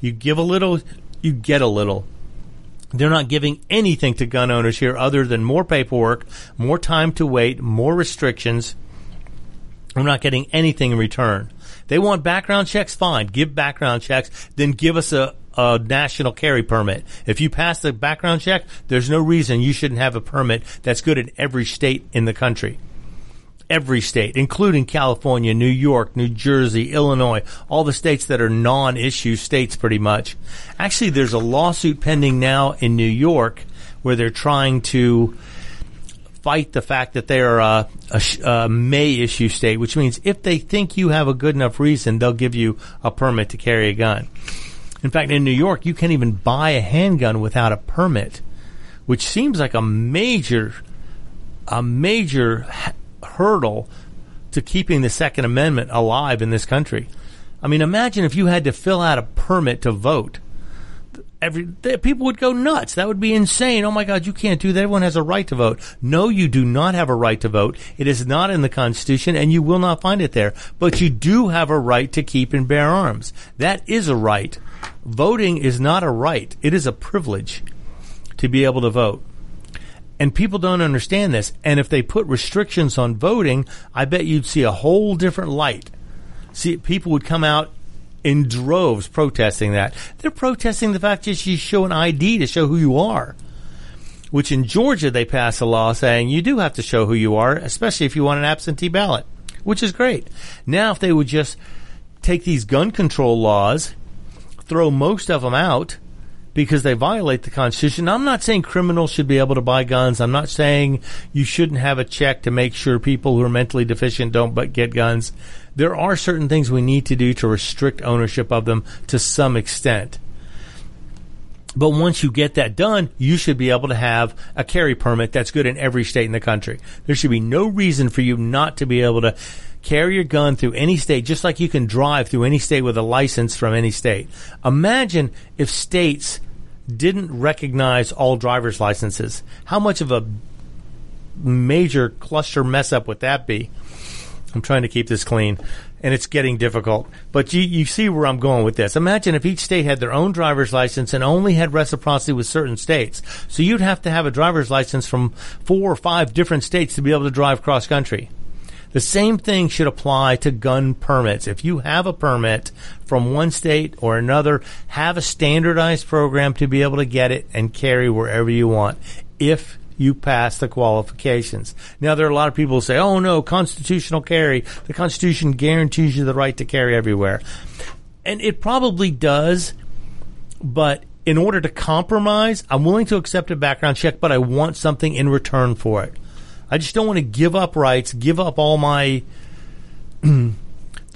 You give a little, you get a little. They're not giving anything to gun owners here other than more paperwork, more time to wait, more restrictions. We're not getting anything in return. They want background checks? Fine. Give background checks. Then give us a, a national carry permit. If you pass the background check, there's no reason you shouldn't have a permit that's good in every state in the country. Every state, including California, New York, New Jersey, Illinois, all the states that are non-issue states pretty much. Actually, there's a lawsuit pending now in New York where they're trying to fight the fact that they are a, a, a may issue state, which means if they think you have a good enough reason, they'll give you a permit to carry a gun. In fact, in New York, you can't even buy a handgun without a permit, which seems like a major, a major hurdle to keeping the Second Amendment alive in this country. I mean, imagine if you had to fill out a permit to vote. every people would go nuts. That would be insane. Oh, my God, you can't do that. Everyone has a right to vote. No, you do not have a right to vote. It is not in the Constitution, and you will not find it there. But you do have a right to keep and bear arms. That is a right. Voting is not a right. It is a privilege to be able to vote. And people don't understand this. And if they put restrictions on voting, I bet you'd see a whole different light. See, people would come out in droves protesting that. They're protesting the fact that you show an I D to show who you are, which in Georgia they passed a law saying you do have to show who you are, especially if you want an absentee ballot, which is great. Now, if they would just take these gun control laws, throw most of them out, because they violate the Constitution. I'm not saying criminals should be able to buy guns. I'm not saying you shouldn't have a check to make sure people who are mentally deficient don't but get guns. There are certain things we need to do to restrict ownership of them to some extent. But once you get that done, you should be able to have a carry permit that's good in every state in the country. There should be no reason for you not to be able to carry your gun through any state, just like you can drive through any state with a license from any state. Imagine if states didn't recognize all driver's licenses. How much of a major cluster mess up would that be? I'm trying to keep this clean, and it's getting difficult. But you, you see where I'm going with this. Imagine if each state had their own driver's license and only had reciprocity with certain states. So you'd have to have a driver's license from four or five different states to be able to drive cross-country. The same thing should apply to gun permits. If you have a permit from one state or another, have a standardized program to be able to get it and carry wherever you want if you pass the qualifications. Now, there are a lot of people who say, oh, no, constitutional carry. The Constitution guarantees you the right to carry everywhere. And it probably does, but in order to compromise, I'm willing to accept a background check, but I want something in return for it. I just don't want to give up rights, give up all my the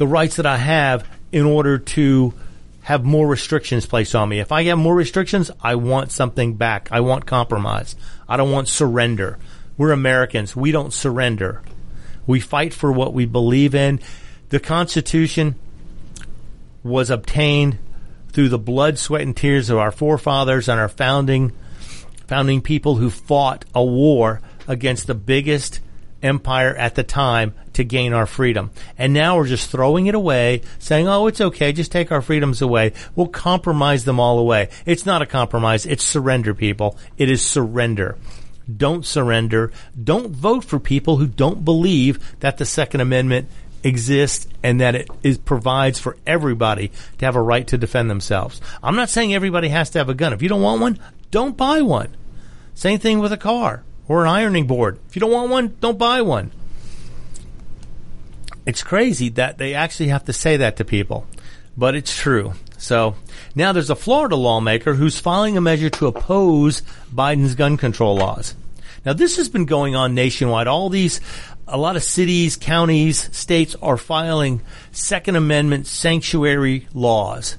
rights that I have in order to have more restrictions placed on me. If I have more restrictions, I want something back. I want compromise. I don't want surrender. We're Americans. We don't surrender. We fight for what we believe in. The Constitution was obtained through the blood, sweat, and tears of our forefathers and our founding founding people who fought a war against the biggest empire at the time to gain our freedom. And now we're just throwing it away, saying, oh, it's okay, just take our freedoms away. We'll compromise them all away. It's not a compromise. It's surrender, people. It is surrender. Don't surrender. Don't vote for people who don't believe that the Second Amendment exists and that it is provides for everybody to have a right to defend themselves. I'm not saying everybody has to have a gun. If you don't want one, don't buy one. Same thing with a car. Or an ironing board. If you don't want one, don't buy one. It's crazy that they actually have to say that to people. But it's true. So now there's a Florida lawmaker who's filing a measure to oppose Biden's gun control laws. Now this has been going on nationwide. All these, a lot of cities, counties, states are filing Second Amendment sanctuary laws.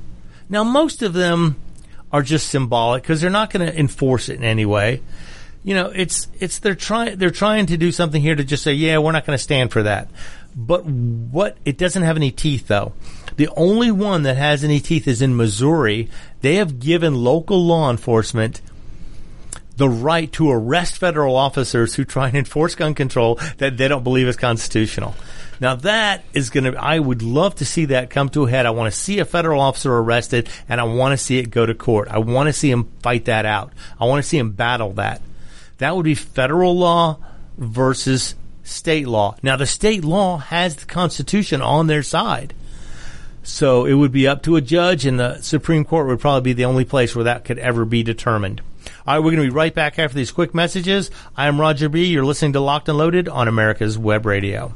Now most of them are just symbolic because they're not going to enforce it in any way. You know, it's it's they're trying they're trying to do something here to just say, yeah, we're not going to stand for that. But what it doesn't have any teeth though. The only one that has any teeth is in Missouri. They have given local law enforcement the right to arrest federal officers who try and enforce gun control that they don't believe is constitutional. Now that is going to, I would love to see that come to a head. I want to see a federal officer arrested, and I want to see it go to court. I want to see him fight that out. I want to see him battle that. That would be federal law versus state law. Now, the state law has the Constitution on their side. So it would be up to a judge, and the Supreme Court would probably be the only place where that could ever be determined. All right, we're going to be right back after these quick messages. I'm Roger B. You're listening to Locked and Loaded on America's Web Radio.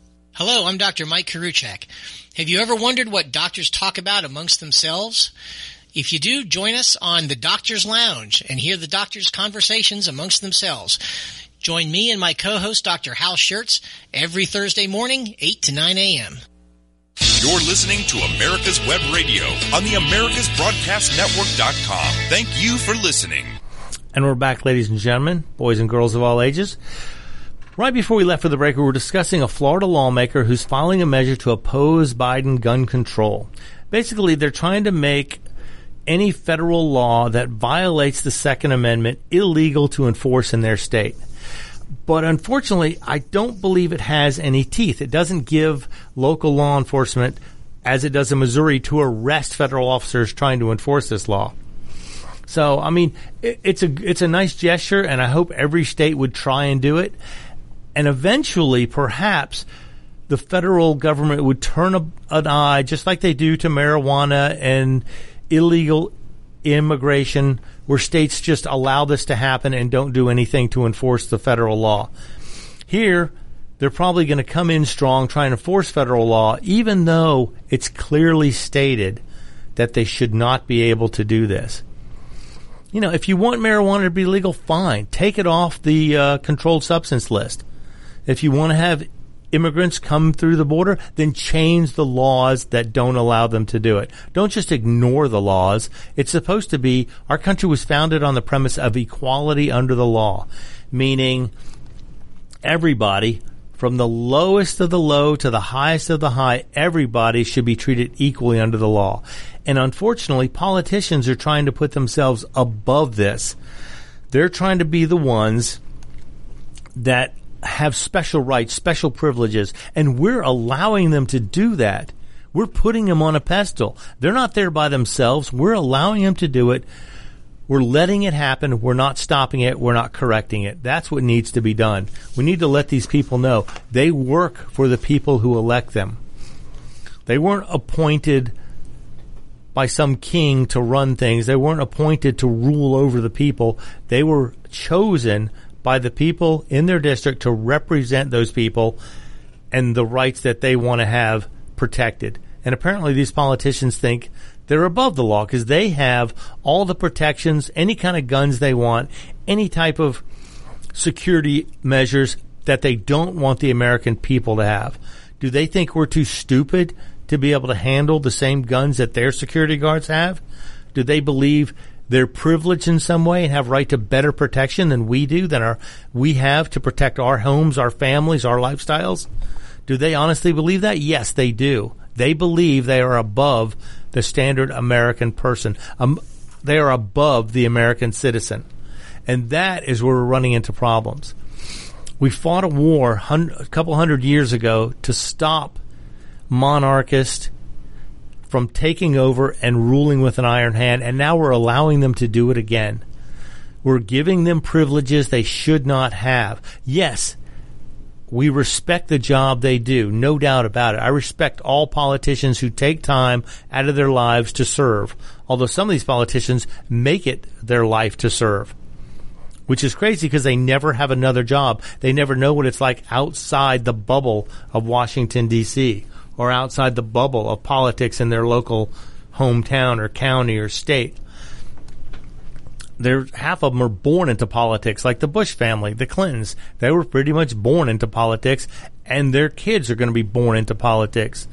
Hello, I'm Doctor Mike Karuchak. Have you ever wondered what doctors talk about amongst themselves? If you do, join us on the Doctor's Lounge and hear the doctors' conversations amongst themselves. Join me and my co-host, Doctor Hal Schertz, every Thursday morning, eight to nine a.m. You're listening to America's Web Radio on the Americas Broadcast Network dot com. Thank you for listening. And we're back, ladies and gentlemen, boys and girls of all ages. Right before we left for the break, we were discussing a Florida lawmaker who's filing a measure to oppose Biden gun control. Basically, they're trying to make any federal law that violates the Second Amendment illegal to enforce in their state. But unfortunately, I don't believe it has any teeth. It doesn't give local law enforcement, as it does in Missouri, to arrest federal officers trying to enforce this law. So, I mean, it, it's a it's a nice gesture, and I hope every state would try and do it. And eventually, perhaps, the federal government would turn a, an eye, just like they do to marijuana and illegal immigration, where states just allow this to happen and don't do anything to enforce the federal law. Here, they're probably going to come in strong, try and enforce federal law, even though it's clearly stated that they should not be able to do this. You know, if you want marijuana to be legal, fine. Take it off the uh, controlled substance list. If you want to have immigrants come through the border, then change the laws that don't allow them to do it. Don't just ignore the laws. It's supposed to be, our country was founded on the premise of equality under the law, meaning everybody, from the lowest of the low to the highest of the high, everybody should be treated equally under the law. And unfortunately, politicians are trying to put themselves above this. They're trying to be the ones that have special rights, special privileges, and we're allowing them to do that. We're putting them on a pedestal. They're not there by themselves. We're allowing them to do it. We're letting it happen. We're not stopping it. We're not correcting it. That's what needs to be done. We need to let these people know they work for the people who elect them. They weren't appointed by some king to run things. They weren't appointed to rule over the people. They were chosen by the people in their district to represent those people and the rights that they want to have protected. And apparently these politicians think they're above the law because they have all the protections, any kind of guns they want, any type of security measures that they don't want the American people to have. Do they think we're too stupid to be able to handle the same guns that their security guards have? Do they believe they're privileged in some way and have right to better protection than we do, than our we have to protect our homes, our families, our lifestyles? Do they honestly believe that? Yes, they do. They believe they are above the standard American person. Um, they are above the American citizen. And that is where we're running into problems. We fought a war hun- a couple hundred years ago to stop monarchists from taking over and ruling with an iron hand, and now we're allowing them to do it again. We're giving them privileges they should not have. Yes, we respect the job they do, no doubt about it. I respect all politicians who take time out of their lives to serve, although some of these politicians make it their life to serve, which is crazy because they never have another job. They never know what it's like outside the bubble of Washington, D C, or outside the bubble of politics in their local hometown or county or state. They're, half of them are born into politics, like the Bush family, the Clintons. They were pretty much born into politics, and their kids are going to be born into politics.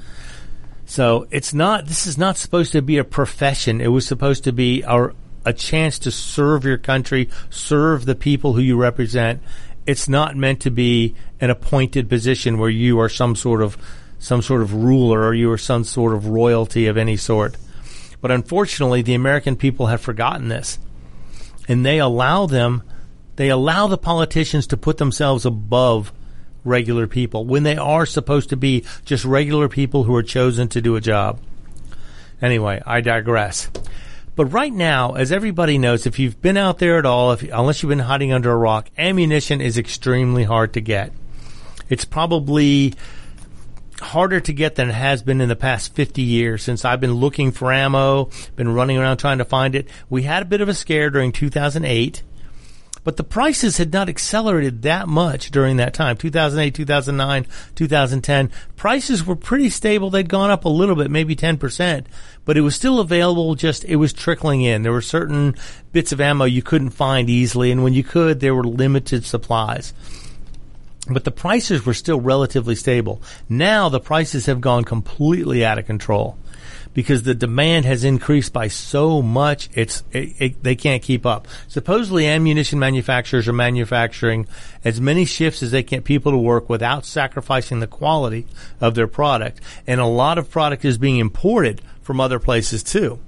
So it's not. This is not supposed to be a profession. It was supposed to be a, a chance to serve your country, serve the people who you represent. It's not meant to be an appointed position where you are some sort of some sort of ruler or you are some sort of royalty of any sort. But unfortunately, the American people have forgotten this. And they allow them, they allow the politicians to put themselves above regular people when they are supposed to be just regular people who are chosen to do a job. Anyway, I digress. But right now, as everybody knows, if you've been out there at all, if, unless you've been hiding under a rock, ammunition is extremely hard to get. It's probably harder to get than it has been in the past fifty years since I've been looking for ammo, been running around trying to find it. We had a bit of a scare during two thousand eight, but the prices had not accelerated that much during that time. two thousand eight, two thousand nine, two thousand ten, prices were pretty stable. They'd gone up a little bit, maybe ten percent, but it was still available, just it was trickling in. There were certain bits of ammo you couldn't find easily, and when you could, there were limited supplies. But the prices were still relatively stable. Now the prices have gone completely out of control because the demand has increased by so much, it's it, it, they can't keep up. Supposedly ammunition manufacturers are manufacturing as many shifts as they can people to work without sacrificing the quality of their product. And a lot of product is being imported from other places too.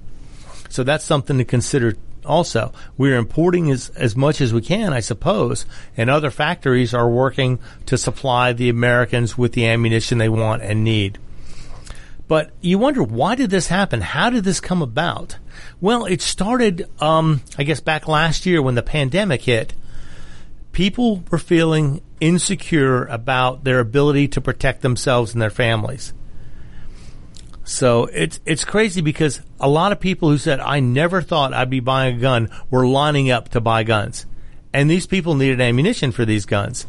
So that's something to consider. Also, we're importing as, as much as we can, I suppose, and other factories are working to supply the Americans with the ammunition they want and need. But you wonder, why did this happen? How did this come about? Well, it started, um, I guess, back last year when the pandemic hit. People were feeling insecure about their ability to protect themselves and their families. So it's it's crazy because a lot of people who said, I never thought I'd be buying a gun, were lining up to buy guns. And these people needed ammunition for these guns.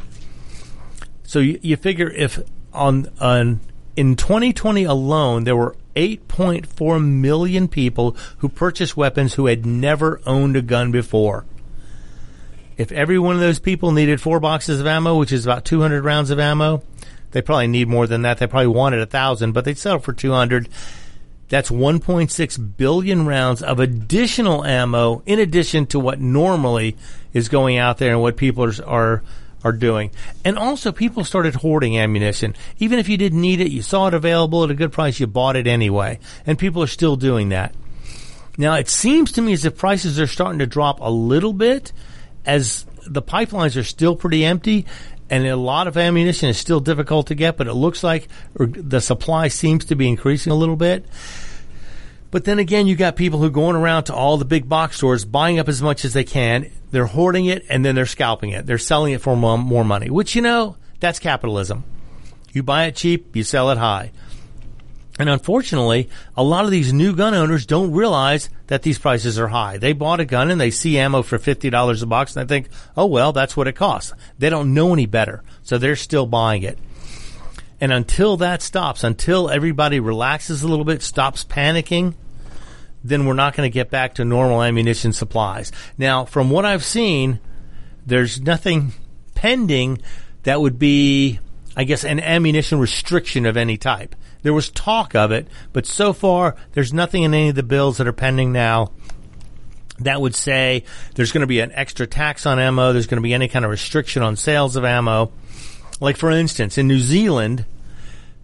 So you, you figure if on, on in twenty twenty alone, there were eight point four million people who purchased weapons who had never owned a gun before. If every one of those people needed four boxes of ammo, which is about two hundred rounds of ammo, they probably need more than that. They probably wanted one thousand, but they'd sell for two hundred. That's one point six billion rounds of additional ammo in addition to what normally is going out there and what people are, are are doing. And also, people started hoarding ammunition. Even if you didn't need it, you saw it available at a good price, you bought it anyway. And people are still doing that. Now, it seems to me as if prices are starting to drop a little bit as the pipelines are still pretty empty. And a lot of ammunition is still difficult to get, but it looks like the supply seems to be increasing a little bit. But then again, you got people who are going around to all the big box stores, buying up as much as they can. They're hoarding it, and then they're scalping it. They're selling it for more money, which, you know, that's capitalism. You buy it cheap, you sell it high. And unfortunately, a lot of these new gun owners don't realize that these prices are high. They bought a gun and they see ammo for fifty dollars a box and they think, oh, well, that's what it costs. They don't know any better, so they're still buying it. And until that stops, until everybody relaxes a little bit, stops panicking, then we're not going to get back to normal ammunition supplies. Now, from what I've seen, there's nothing pending that would be, I guess, an ammunition restriction of any type. There was talk of it, but so far there's nothing in any of the bills that are pending now that would say there's going to be an extra tax on ammo, there's going to be any kind of restriction on sales of ammo. Like, for instance, in New Zealand,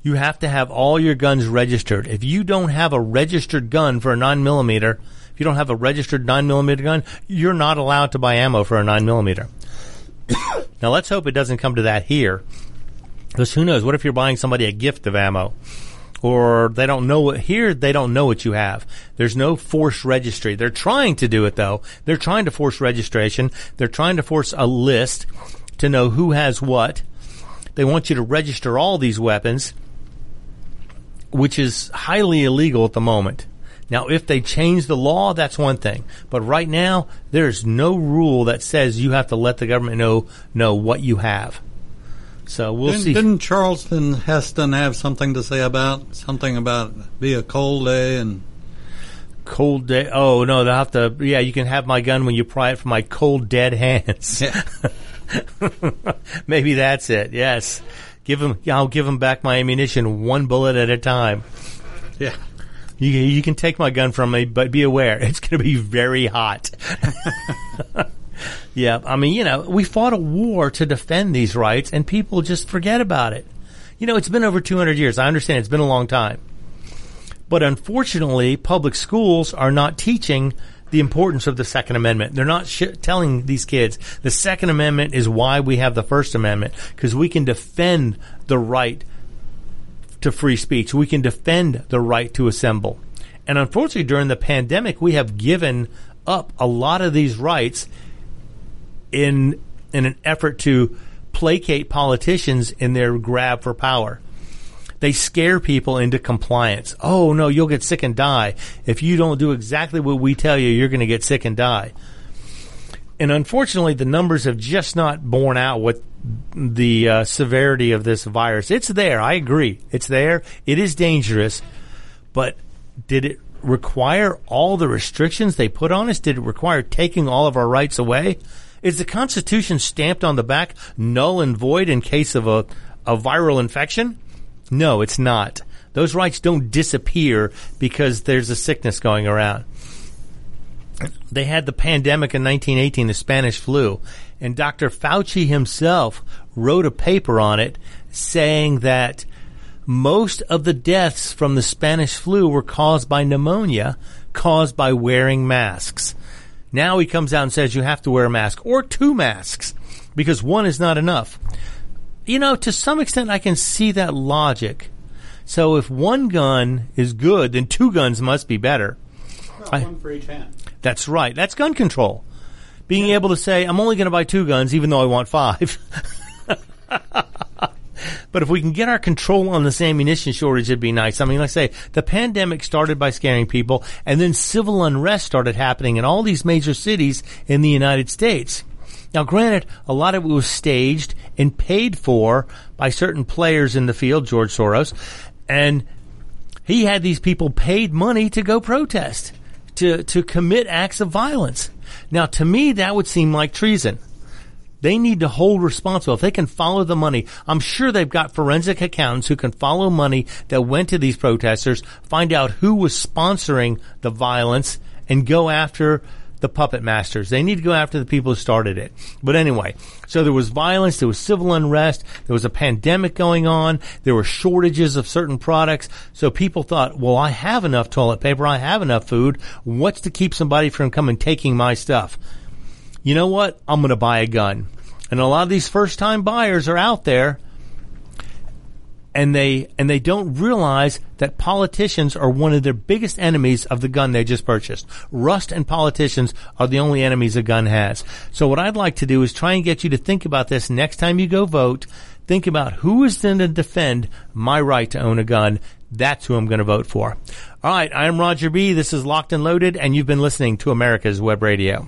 you have to have all your guns registered. If you don't have a registered gun for a nine millimeter, if you don't have a registered nine millimeter gun, you're not allowed to buy ammo for a nine millimeter. Now, let's hope it doesn't come to that here, because who knows, what if you're buying somebody a gift of ammo? Or they don't know what, here they don't know what you have. There's no forced registry. They're trying to do it though. They're trying to force registration. They're trying to force a list to know who has what. They want you to register all these weapons, which is highly illegal at the moment. Now, if they change the law, that's one thing. But right now, there's no rule that says you have to let the government know, know what you have. So we'll didn't, see. Didn't Charlton Heston have something to say about something about be a cold day and cold day? Oh no, they'll have to. Yeah, you can have my gun when you pry it from my cold dead hands. Yeah. Maybe that's it. Yes, give them. I'll give them back my ammunition one bullet at a time. Yeah, you you can take my gun from me, but be aware it's going to be very hot. Yeah, I mean, you know, we fought a war to defend these rights, and people just forget about it. You know, it's been over two hundred years. I understand it's been a long time. But unfortunately, public schools are not teaching the importance of the Second Amendment. They're not sh- telling these kids the Second Amendment is why we have the First Amendment, because we can defend the right to free speech. We can defend the right to assemble. And unfortunately, during the pandemic, we have given up a lot of these rights in in an effort to placate politicians in their grab for power. They scare people into compliance. Oh, no, you'll get sick and die. If you don't do exactly what we tell you, you're going to get sick and die. And unfortunately, the numbers have just not borne out what the uh, severity of this virus. It's there. I agree. It's there. It is dangerous. But did it require all the restrictions they put on us? Did it require taking all of our rights away? Is the Constitution stamped on the back null and void in case of a, a viral infection? No, it's not. Those rights don't disappear because there's a sickness going around. They had the pandemic in nineteen eighteen, the Spanish flu, and Doctor Fauci himself wrote a paper on it saying that most of the deaths from the Spanish flu were caused by pneumonia, caused by wearing masks. Now he comes out and says you have to wear a mask or two masks because one is not enough. You know, to some extent, I can see that logic. So if one gun is good, then two guns must be better. Well, I, one for each hand. That's right. That's gun control. Being yeah. able to say, I'm only going to buy two guns even though I want five. But if we can get our control on this ammunition shortage, it'd be nice. I mean, like I say, the pandemic started by scaring people, and then civil unrest started happening in all these major cities in the United States. Now, granted, a lot of it was staged and paid for by certain players in the field, George Soros, and he had these people paid money to go protest, to, to commit acts of violence. Now, to me, that would seem like treason. They need to hold responsible. If they can follow the money, I'm sure they've got forensic accountants who can follow money that went to these protesters, find out who was sponsoring the violence, and go after the puppet masters. They need to go after the people who started it. But anyway, so there was violence, there was civil unrest, there was a pandemic going on, there were shortages of certain products. So people thought, well, I have enough toilet paper, I have enough food. What's to keep somebody from coming taking my stuff? You know what? I'm going to buy a gun. And a lot of these first-time buyers are out there, and they and they don't realize that politicians are one of their biggest enemies of the gun they just purchased. Rust and politicians are the only enemies a gun has. So what I'd like to do is try and get you to think about this next time you go vote. Think about who is going to defend my right to own a gun. That's who I'm going to vote for. All right, I'm Roger B. This is Locked and Loaded, and you've been listening to America's Web Radio.